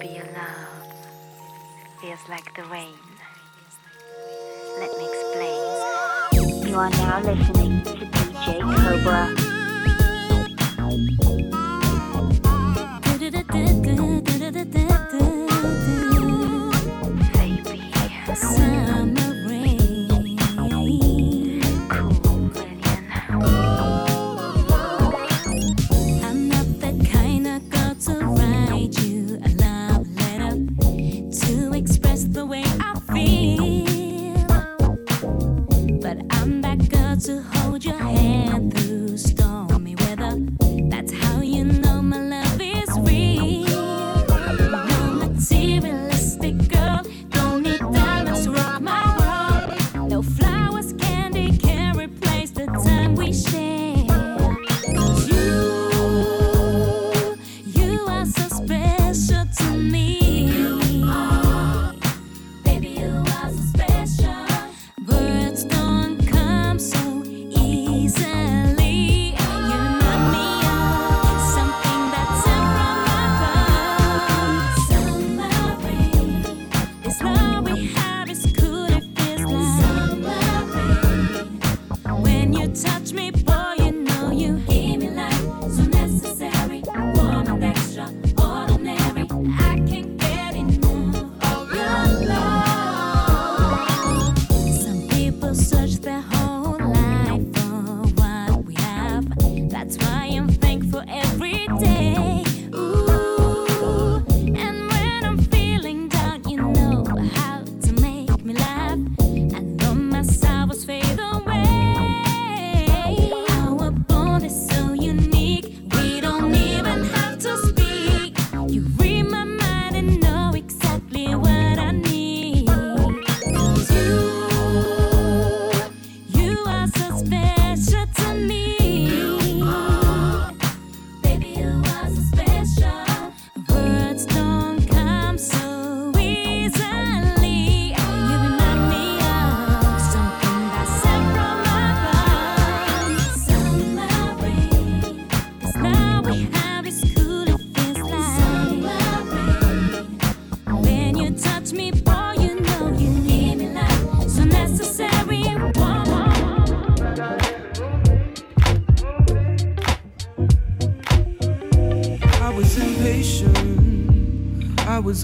Baby, your love feels like the rain. Let me explain. You are now listening to DJ Kobra.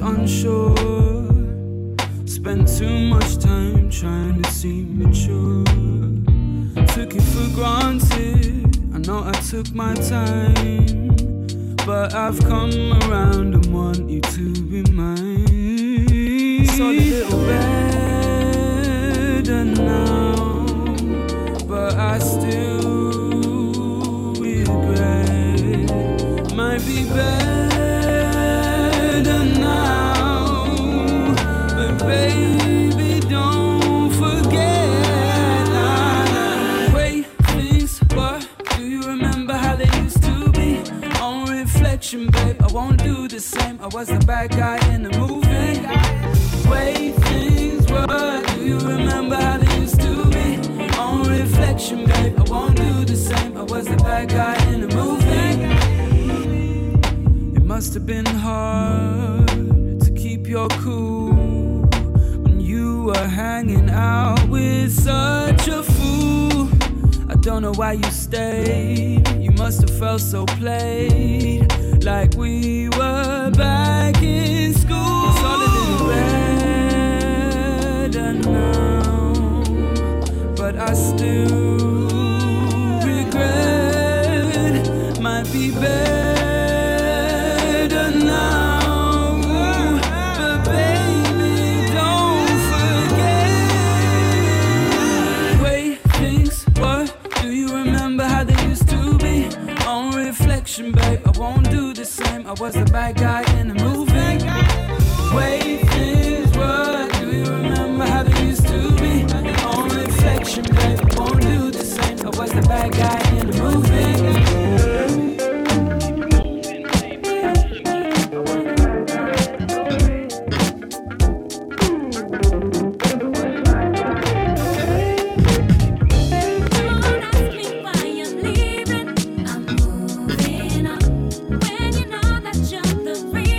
Unsure, spent too much time trying to seem mature. Took it for granted, I know I took my time, but I've come around and want you to be mine. It's all a little better now, but I still regret. Might be better same. I was the bad guy in the movie. The way things were, do you remember how they used to be? On reflection, babe, I won't do the same. I was the bad guy in the movie. It must have been hard to keep your cool when you were hanging out with such a fool. I don't know why you stayed. You must have felt so played, like we were back in school. It's all a little better now, but I still regret. Might be better now, but baby, don't forget the way things were. Do you remember how they used to be? On reflection, babe, I won't do the same. I was the bad guy in the movie. Way things were. Do you remember how they used to be? On reflection, babe, I won't do the same. I was the bad guy in the movie. The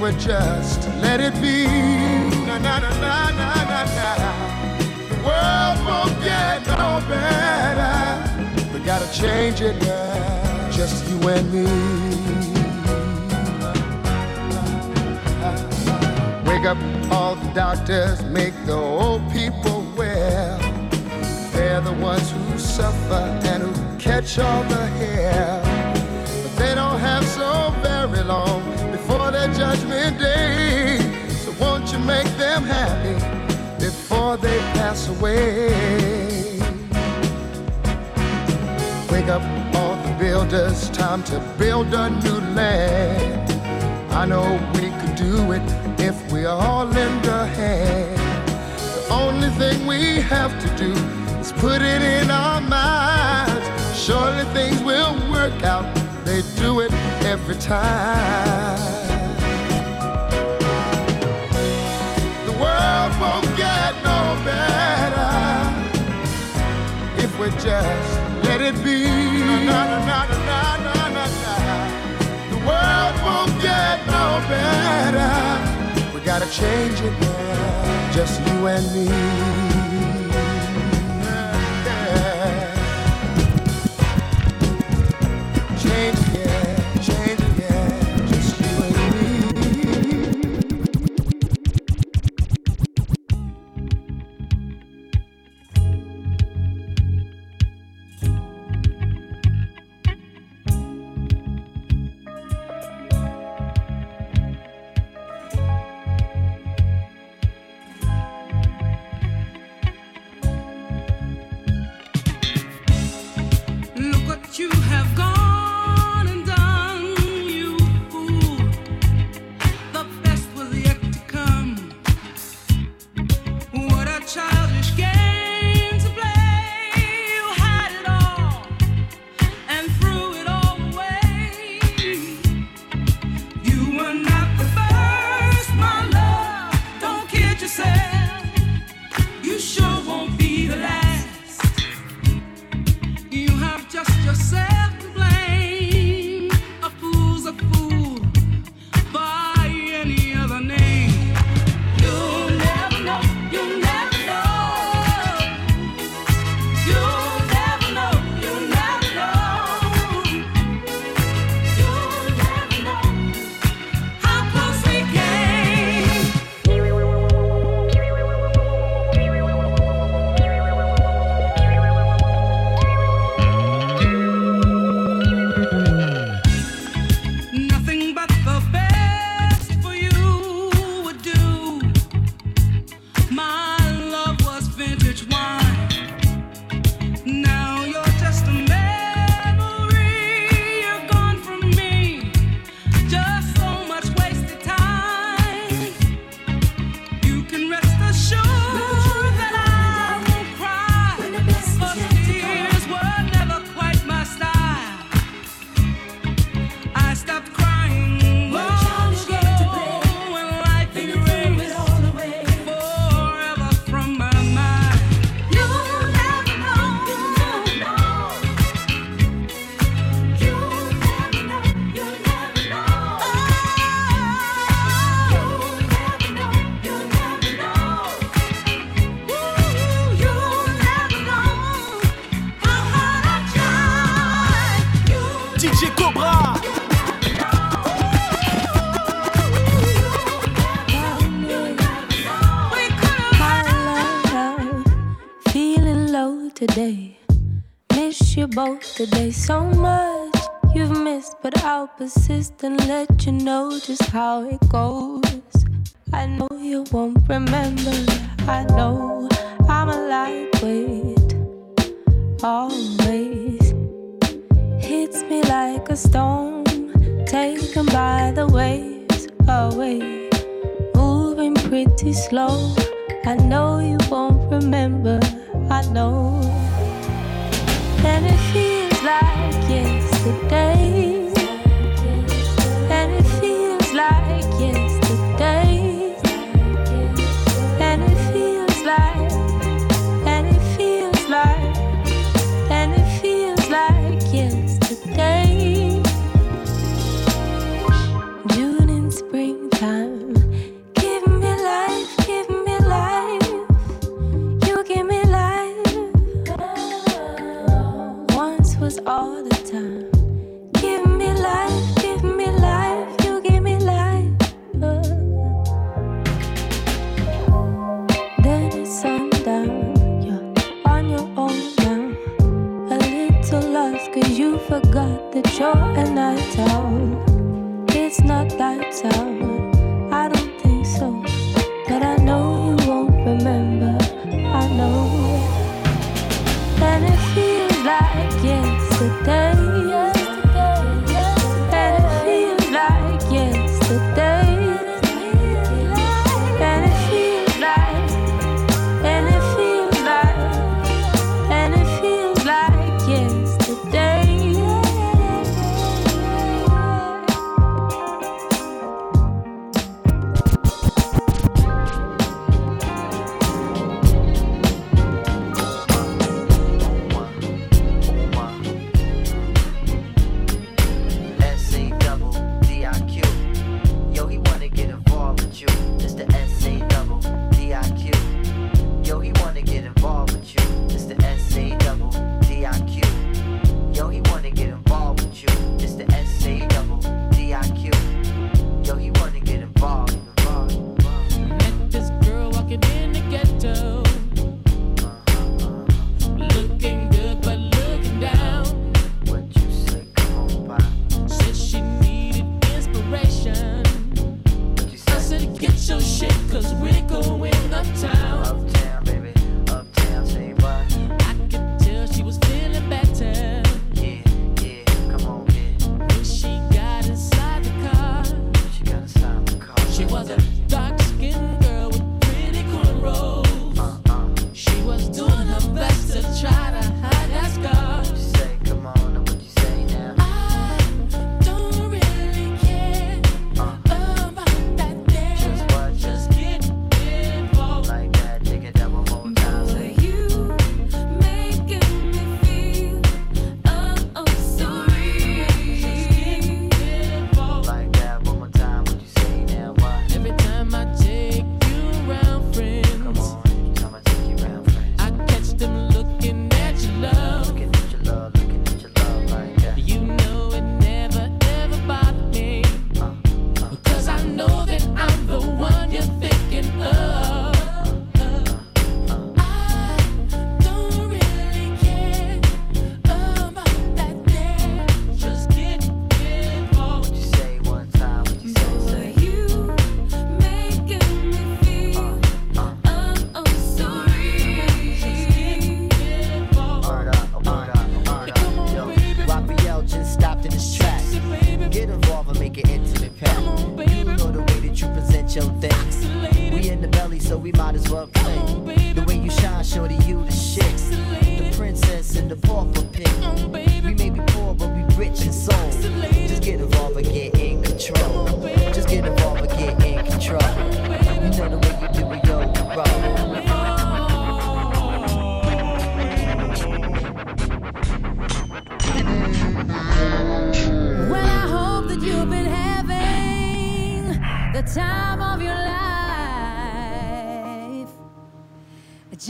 we just let it be. Na na na na na na na. The world won't get no better. We gotta change it now, just you and me. Wake up all the doctors, make the old people well. They're the ones who suffer and who catch all the hair. But they don't have so very long before their judgment day. So won't you make them happy before they pass away? Wake up all the builders, time to build a new land. I know we could do it if we all lend a hand. The only thing we have to do is put it in our minds. Surely things will work out, they do it every time. The world won't get no better if we just let it be. Na, na, na, na, na, na, na, na. The world won't get no better. We gotta change it now, just you and me. Both today, so much you've missed, but I'll persist and let you know just how it goes. I know you won't remember. I know I'm a lightweight, always hits me like a storm, taken by the waves away, moving pretty slow. I know you won't remember. I know. And it feels like yesterday. And it feels like yesterday. And it feels like, and it feels like, and it feels like yesterday. June and springtime. lose all the time. Give me life, you give me life. Then it's sundown, you're on your own now. A little lost, cause you forgot that you're a night owl. It's not lights out, I don't think so. But I know you won't remember, I know. And it feels like yesterday, yesterday, yesterday. And it feels like yesterday. And it feels like, and it feels like, and it feels like yesterday.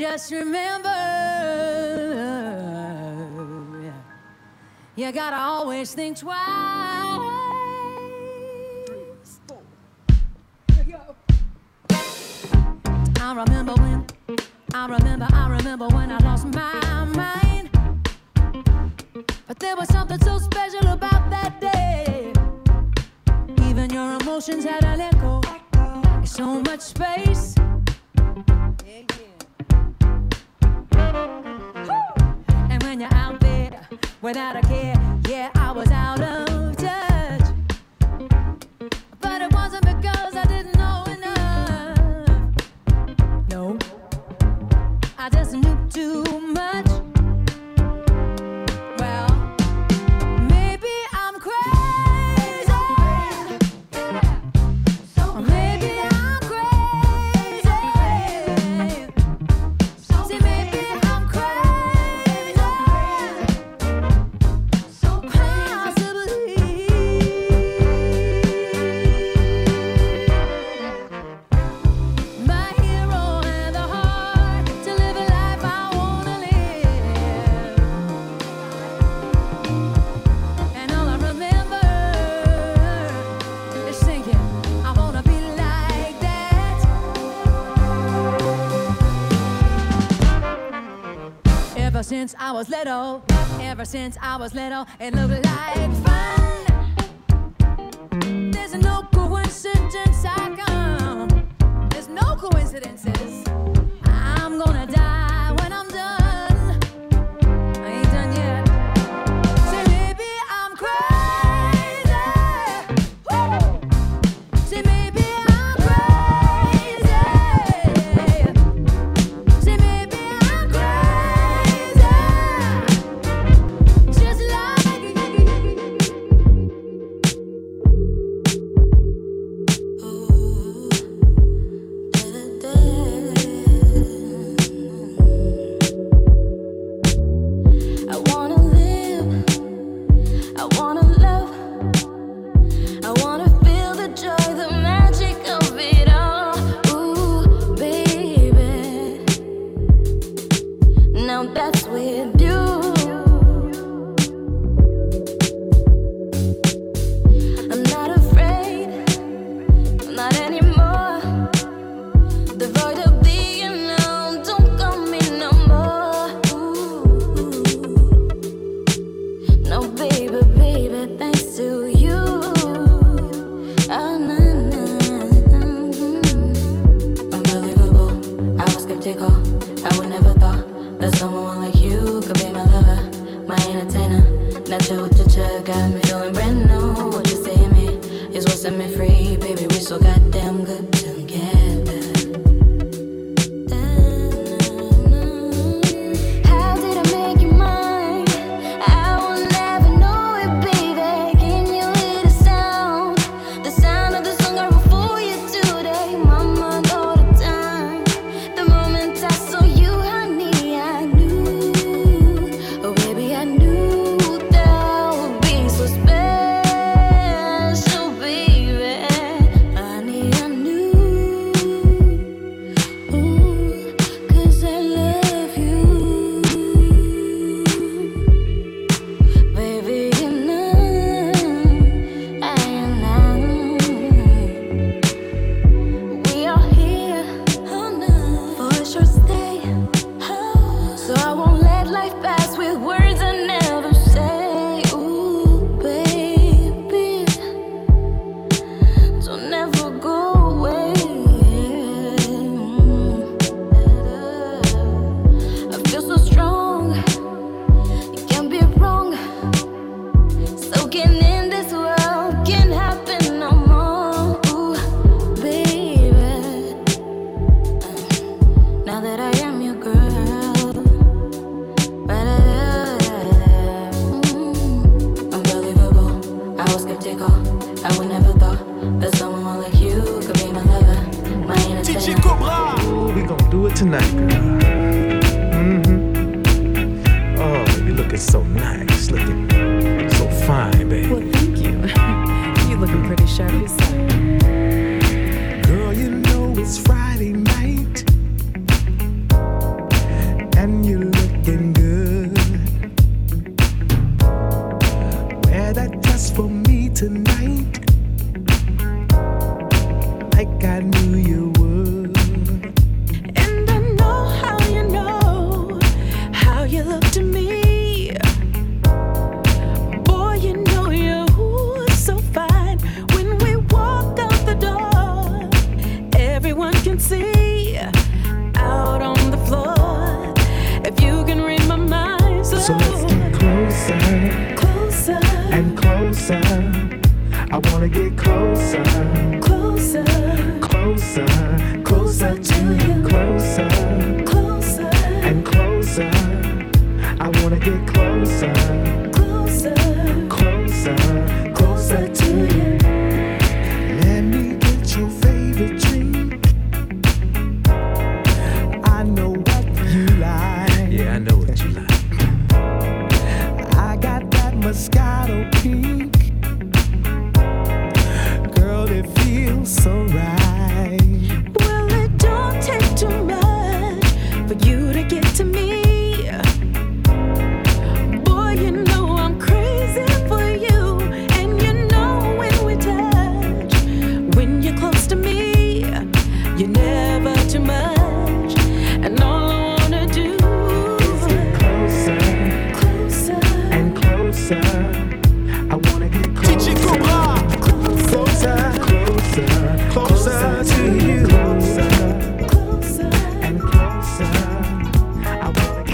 Just remember, you gotta always think twice. I remember when I lost my mind. But there was something so special about that day. Even your emotions had an echo. So much space. And when you're out there without a care, yeah, I was out of touch. But it wasn't because I didn't know enough. No, I just knew too much. since I was little, ever since I was little, it looked like fun. There's no coincidence I come. There's no coincidences. I'm gonna die when I'm done. Closer. closer. I wanna get closer. DJ Kobra. Closer, closer, closer, closer to you. Closer, closer, and closer. I wanna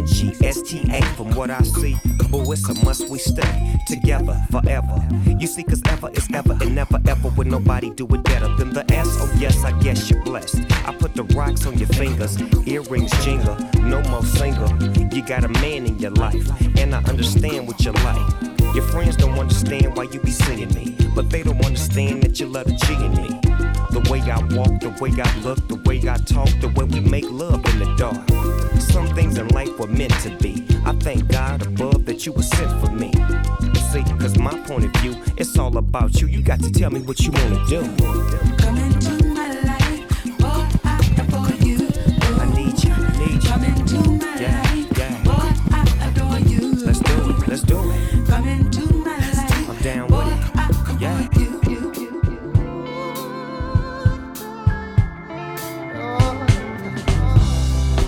N-G-S-T-A. From what I see, boo, it's a must we stay together forever. You see, cause ever is ever and never ever would nobody do it better than the S. Oh yes, I guess you're blessed. I put the rocks on your fingers, earrings jingle, no more single. You got a man in your life, and I understand what you're like. Your friends don't understand why you be seeing me, but they don't understand that you love the G in me. The way I walk, the way I look, the way I talk, the way we make love in the dark. Some things in life were meant to be. I thank God above that you were sent for me. See, cause my point of view, it's all about you. You got to tell me what you wanna do. Come into my life, what I adore you. I need you, need you. Come into my life, yeah. What I adore you. Let's do it, let's do it. Come into my life. I'm down with it. I yeah. You.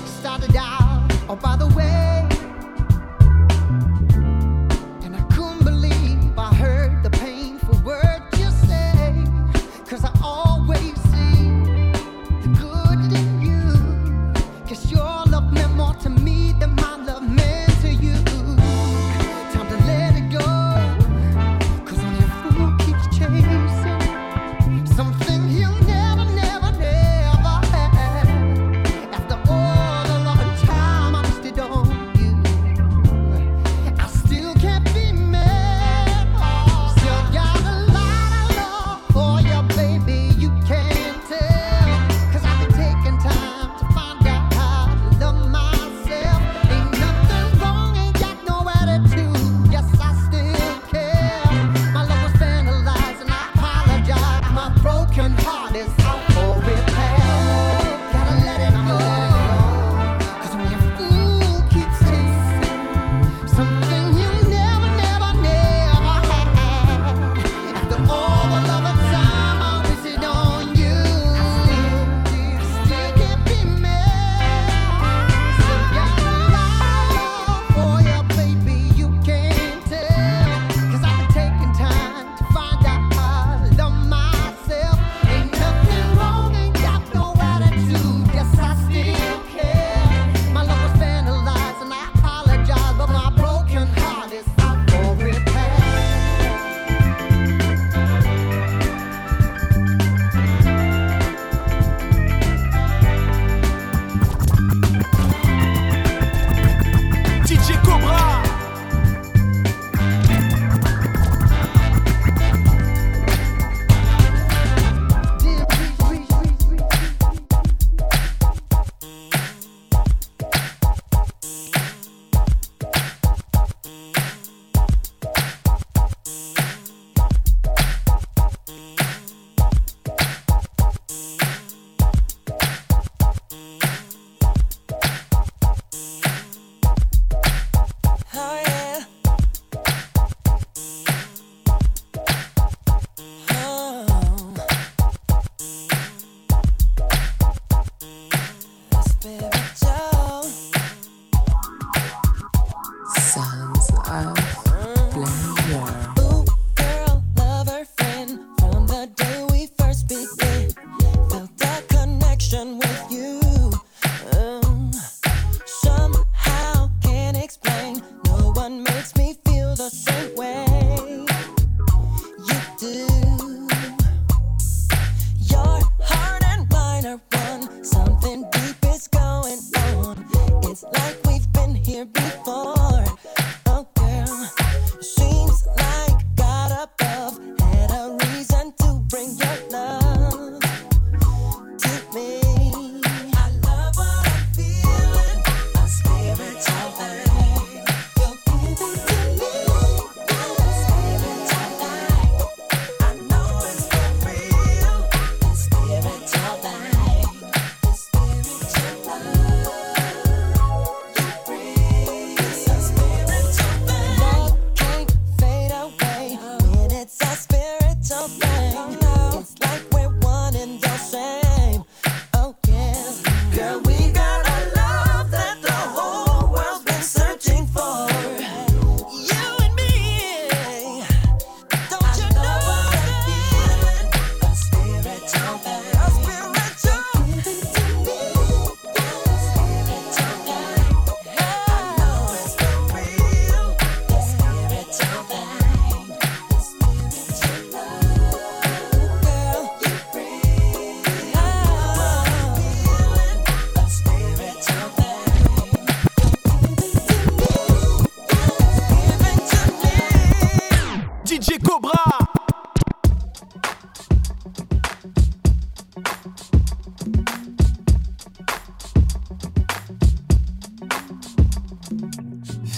Started out, oh, by the way, and I couldn't believe I heard the painful words you say, cause I always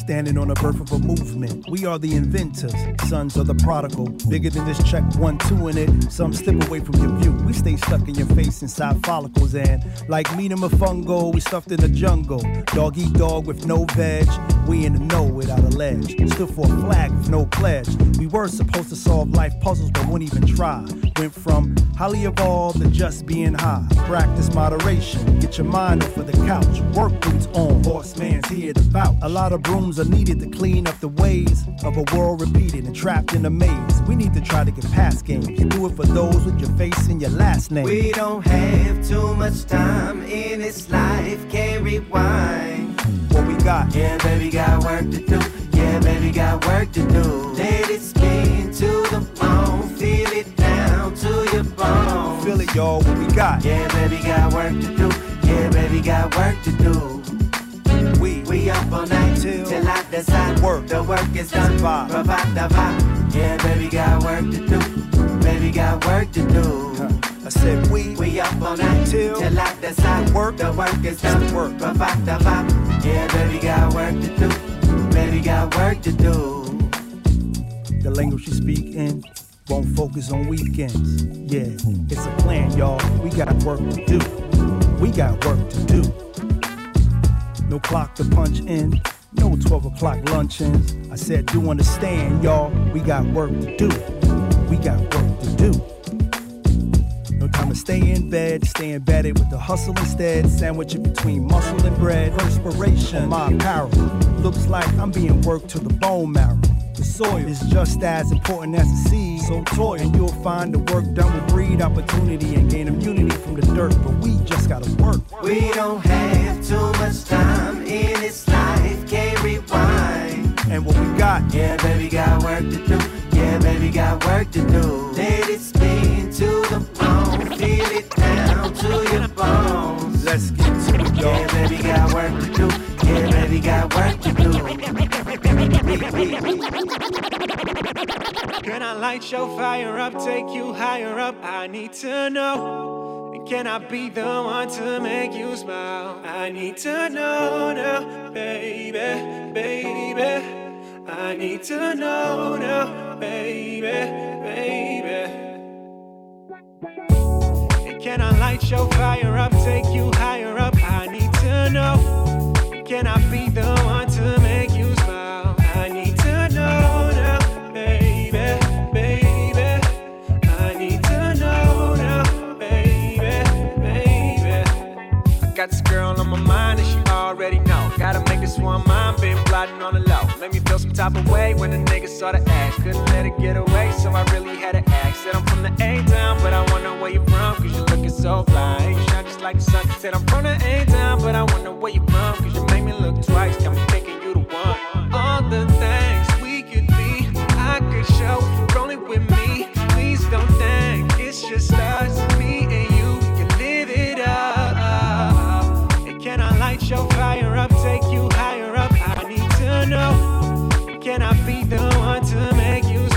standing on the birth of a movement. We are the inventors, sons of the prodigal. Bigger than just check 1, 2 in it. Some slip away from your view. We stay stuck in your face inside follicles, and like meatum of fungo, we stuffed in the jungle. Dog eat dog with no veg. We in the know without a ledge. Stood for a flag with no pledge. We were supposed to solve life puzzles, but wouldn't even try. Went from highly evolved to just being high. Practice moderation. Get your mind off of the couch. Work boots on. Horseman's here to vouch. A lot of brooms are needed to clean up the ways of a world repeated and trapped in a maze. We need to try to get past games. Do it for those with your face and your last name. We don't have too much time in this life. Can't rewind what we got. Yeah, baby, got work to do. Yeah, baby, got work to do. Let it skin to the bone. Feel it down to your bone. Feel it, y'all, what we got. Yeah, baby, got work to do. Yeah, baby, got work to do. We up all night till I decide. Work. The work is done. Provide the vibe. Yeah, baby, got work to do. Baby, got work to do. I said we up all night till I decide. Work. The work is done. Work. Provide the vibe. Yeah, baby, got work to do. Baby got work to do. The language you speak in won't focus on weekends. Yeah, it's a plan, y'all. We got work to do. We got work to do. No clock to punch in. No 12 o'clock luncheons. I said, do understand, y'all. We got work to do. We got work to do. No time to stay in bed. Stay embedded with the hustle instead. Sandwich it between muscle and bread. Perspiration on my apparel. Looks like I'm being worked to the bone marrow. The soil is just as important as the seed. So toil, and you'll find the work done will breed opportunity and gain immunity from the dirt. But we just gotta work. We don't have too much time in this life. Can't rewind. And what we got? Yeah, baby, got work to do. Yeah, baby, got work to do. Let it spin to the bone. Feel it down to your bones. Let's get to it, y'all. Yeah, baby, got work to do. Yeah, baby, got work to do. Can I light your fire up, take you higher up? I need to know. And can I be the one to make you smile? I need to know now, baby, baby. I need to know now, baby, baby. And can I light your fire up, take you higher up? I need to know. Can I be the one to make you smile? I need to know now, baby, baby. I need to know now, baby, baby. I got this girl on my mind and she already know. Gotta make this one mine, been plotting on the low. Made me feel some type of way when the niggas saw the ass. Couldn't let it get away, so I really had to ask. Said I'm from the A-town, but I wanna know where you from. Cause you're looking so fly, shine just like the sun. Said I'm from the A-town, but I wanna know where you from. Cause you made me look twice, got me thinking you the one. All the things we could be, I could show if you're only with me. Please don't think it's just us, me and you, can live it up. And can I light your fire up, take you higher up? I need to know, can I be the one to make you smile?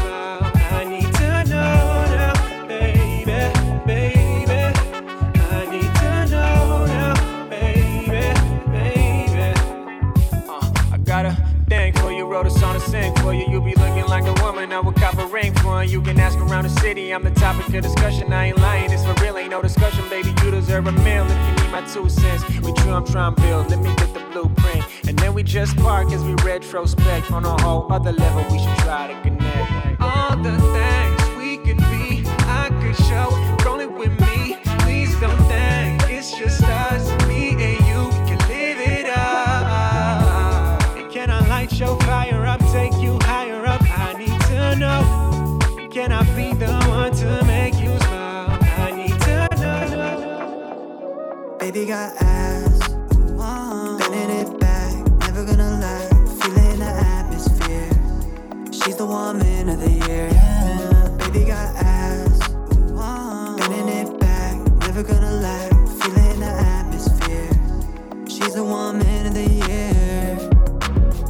You be looking like a woman, I would cop a ring for you. You can ask around the city, I'm the topic of discussion. I ain't lying, it's for real, ain't no discussion. Baby, you deserve a meal if you need my 2 cents. With you, I'm trying to build, let me get the blueprint. And then we just park as we retrospect. On a whole other level, we should try to connect. All the things we could be, I could show, you're only with me. Please don't think it's just us, me and you, we can live it up. And can I light your fire up? Take you higher up, I need to know. Can I be the one to make you smile? I need to know. Baby got ass, bending it back, never gonna lie. Feeling the atmosphere, she's the woman of the year. Yeah. Baby got ass, bending it back, never gonna lie. Feeling the atmosphere, she's the woman of the year.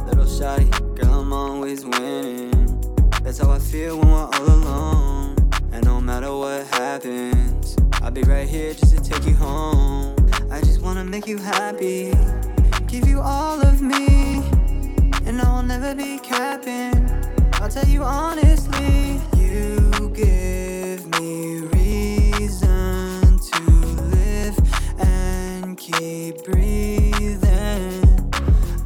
Little shawty. I'm always winning. That's how I feel when we're all alone. And no matter what happens, I'll be right here just to take you home. I just wanna make you happy, give you all of me. And I never be capping. I'll tell you honestly, you give me reason to live and keep breathing.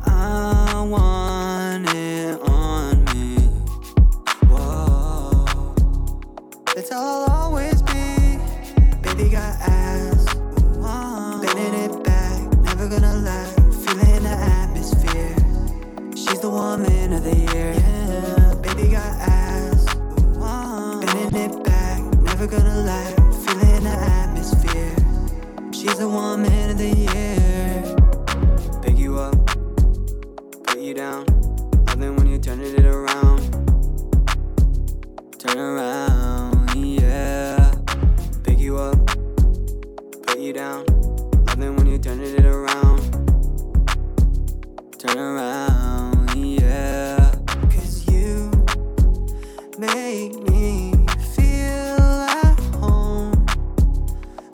I want it on me. Whoa, that's all I'll always be. Baby got ass, bending it back, never gonna lie. Feeling in the atmosphere, she's the woman of the year. Yeah. Baby got ass, bending it back, never gonna lie. Feeling in the atmosphere, she's the woman of the year. Pick you up, put you down, loving when you turn it around. Turn around, yeah. Pick you up, put you down, loving when you turn it around. Turn around, yeah. 'Cause you make me feel at home,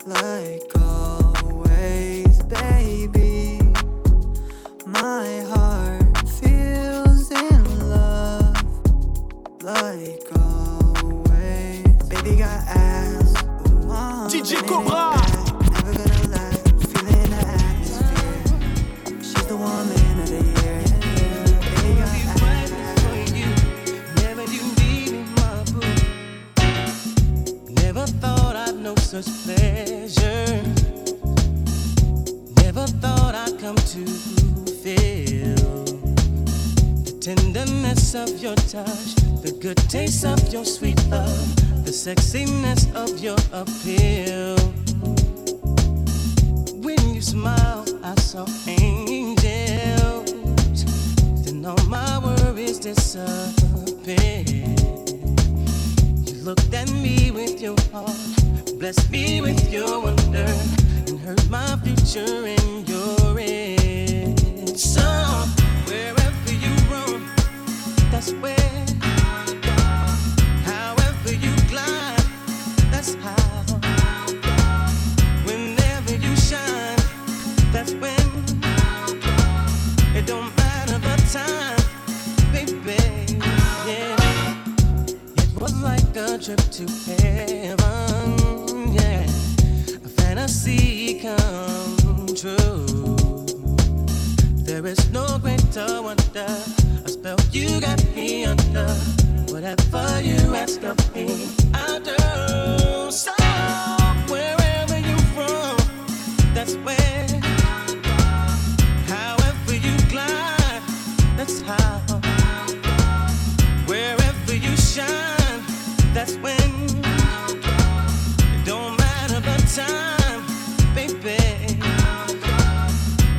like always, baby. My heart feels in love, like always. Baby got ass, DJ Kobra. Never gonna lie, feeling the atmosphere. She's the woman. Such pleasure. Never thought I'd come to feel the tenderness of your touch, the good taste of your sweet love, the sexiness of your appeal. When you smiled, I saw angels. Then all my worries disappeared. You looked at me with your heart. Bless me with your wonder and hurt my future in your end. So wherever you roam, that's where I go. However you glide, that's how I go. Whenever you shine, that's when I go. It don't matter the time, baby. Yeah, it was like a trip to heaven. Yeah, a fantasy come true. There is no greater wonder. A spell you got me under. Whatever you ask of me, I'll do. So wherever you from, that's where I go. However you glide, that's how I go. Wherever you shine, that's when. Time, baby.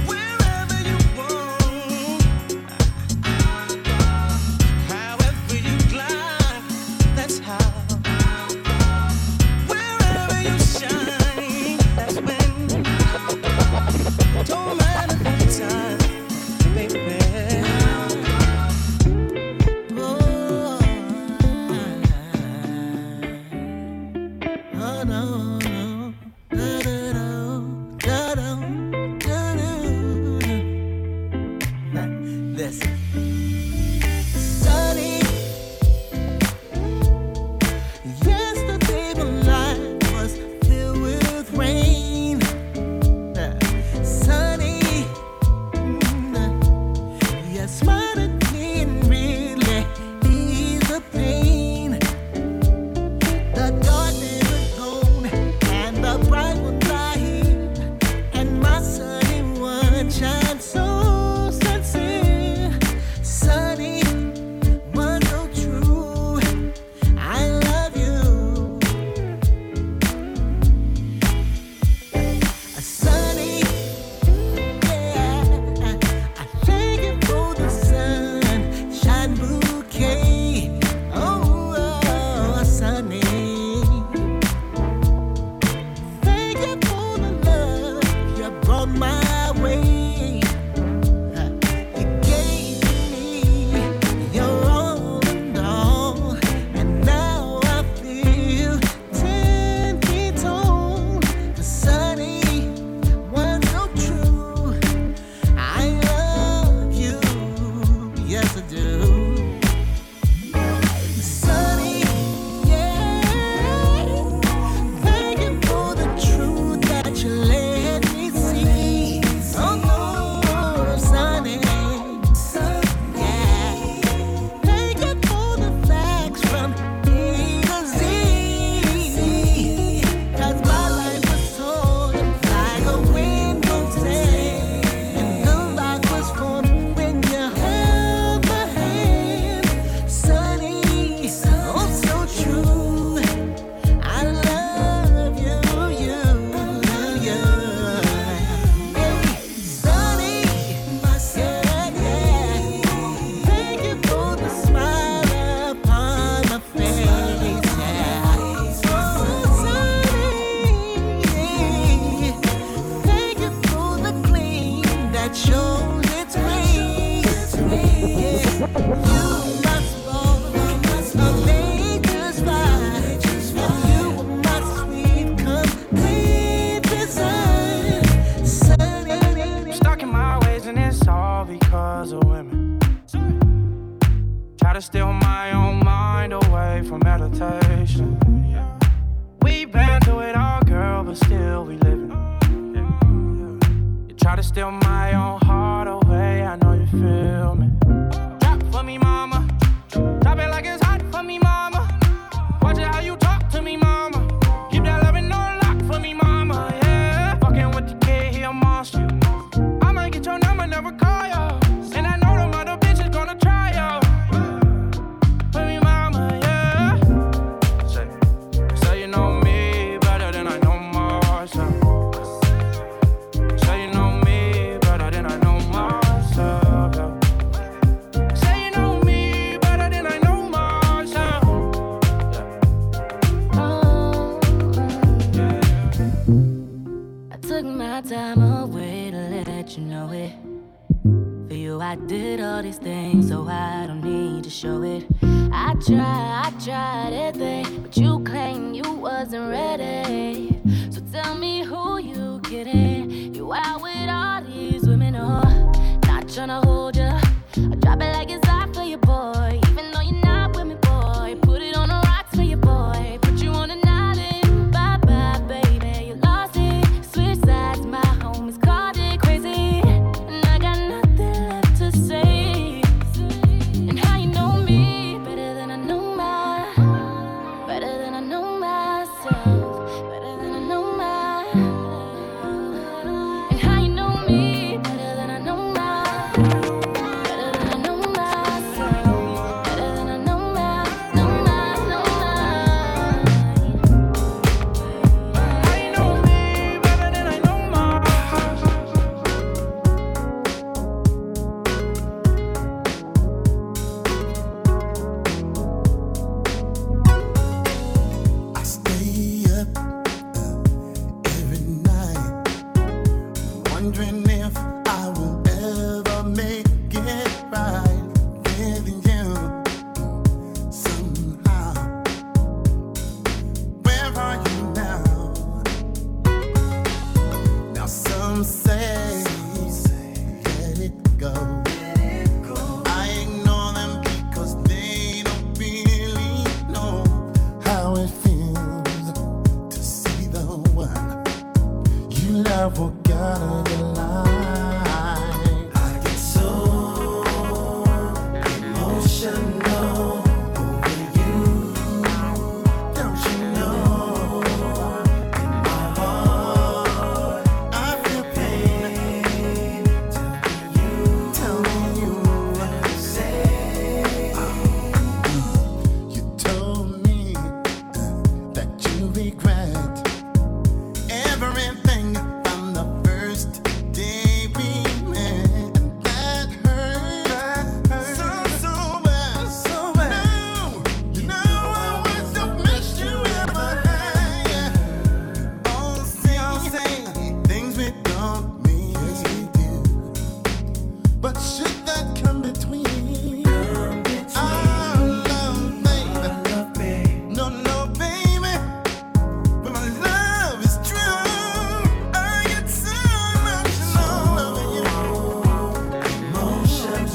Wherever you want, however you glide, that's how. Steal my own mind away from meditation. We've been through it all, girl, but still we living. You try to steal my own heart away, I know you feel me. Drop for me, mama. Drop it like it's hot for me, mama. Watch it how you talk to me, mama. Keep that loving on lock for me, mama, yeah. Fucking with the kid, he a monster. I might get your number, never call you. Time away to let you know it. For you I did all these things, so I don't need to show it. I tried everything, but you claimed you wasn't ready. So tell me who you kidding. You out with all these women, or not tryna hold ya. I drop it like it's hot for your boy, even though you're not with me, boy. Put it on the rocks for your boy. Put you on an island, bye bye, baby. You lost it. Switch sides, my homies called it crazy, and I got nothing left to say. And how you know me better than I know my, better than I know myself, better than I know my. And how you know me better than I know my, better than I know myself, better than I know my, How you know me better than I know my. I stay up every night, wondering if I will ever make it right with you somehow. Where are you now? Now some say, let it go. I ignore them because they don't really know how it feels to see the one you love will get out of your life. I get so emotional over you. Don't you know? In my heart, I feel pain. Tell me you wanna say. You told me that you regret everything from the first day we met, and that hurt so bad, so bad. No, you know I was the best you ever had. All say things we don't mean, but should that come between? Our love, baby. No, baby. But my love is true. I get so emotional over you. I feel pain.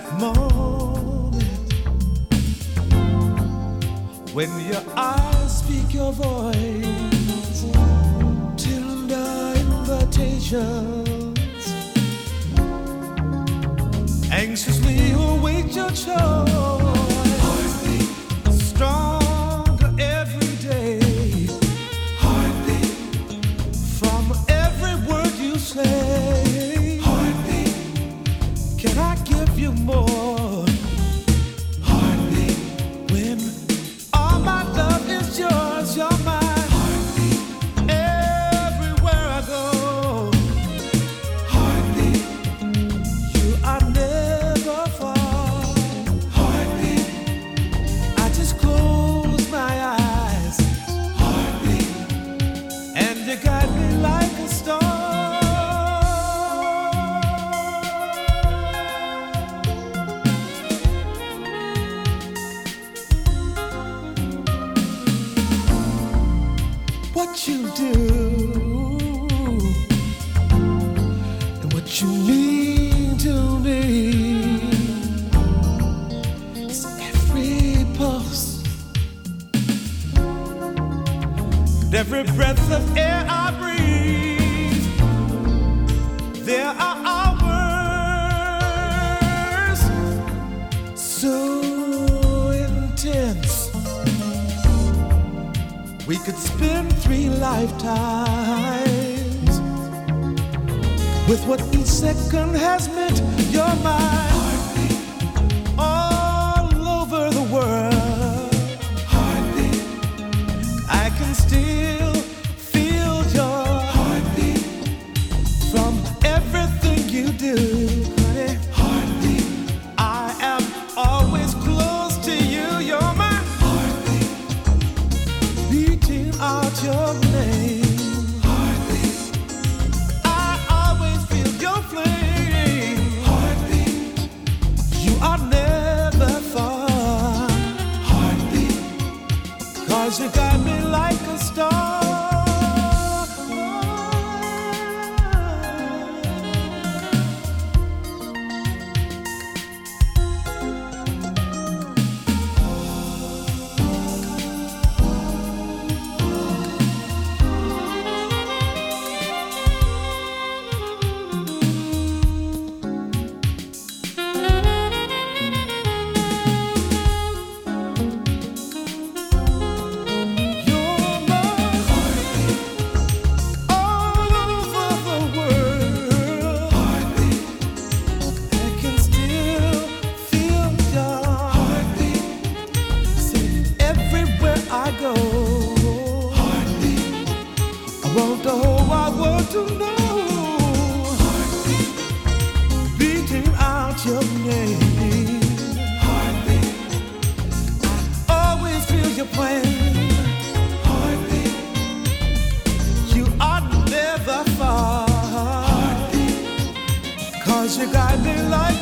that moment when your eyes speak your voice, tender invitations, anxiously await your choice, stronger every day, heartbeat from every word you say. Can I give you more? Heartbeat. When all my love is yours, you're mine. Heartbeat. Everywhere I go. Heartbeat. You are never far. Heartbeat. I just close my eyes. Heartbeat. And you guide me like a star. What you do and what you mean to me is every pulse and every breath of air I breathe. There are hours so intense we could spend 3 lifetimes with what each second has meant. You're mine, all over the world. Heartbeat. I can still feel your heartbeat from everything you do. Your name, heartbeat. I always feel your flame, heartbeat. You are never far, heartbeat. 'Cause you got me like a star. You got me like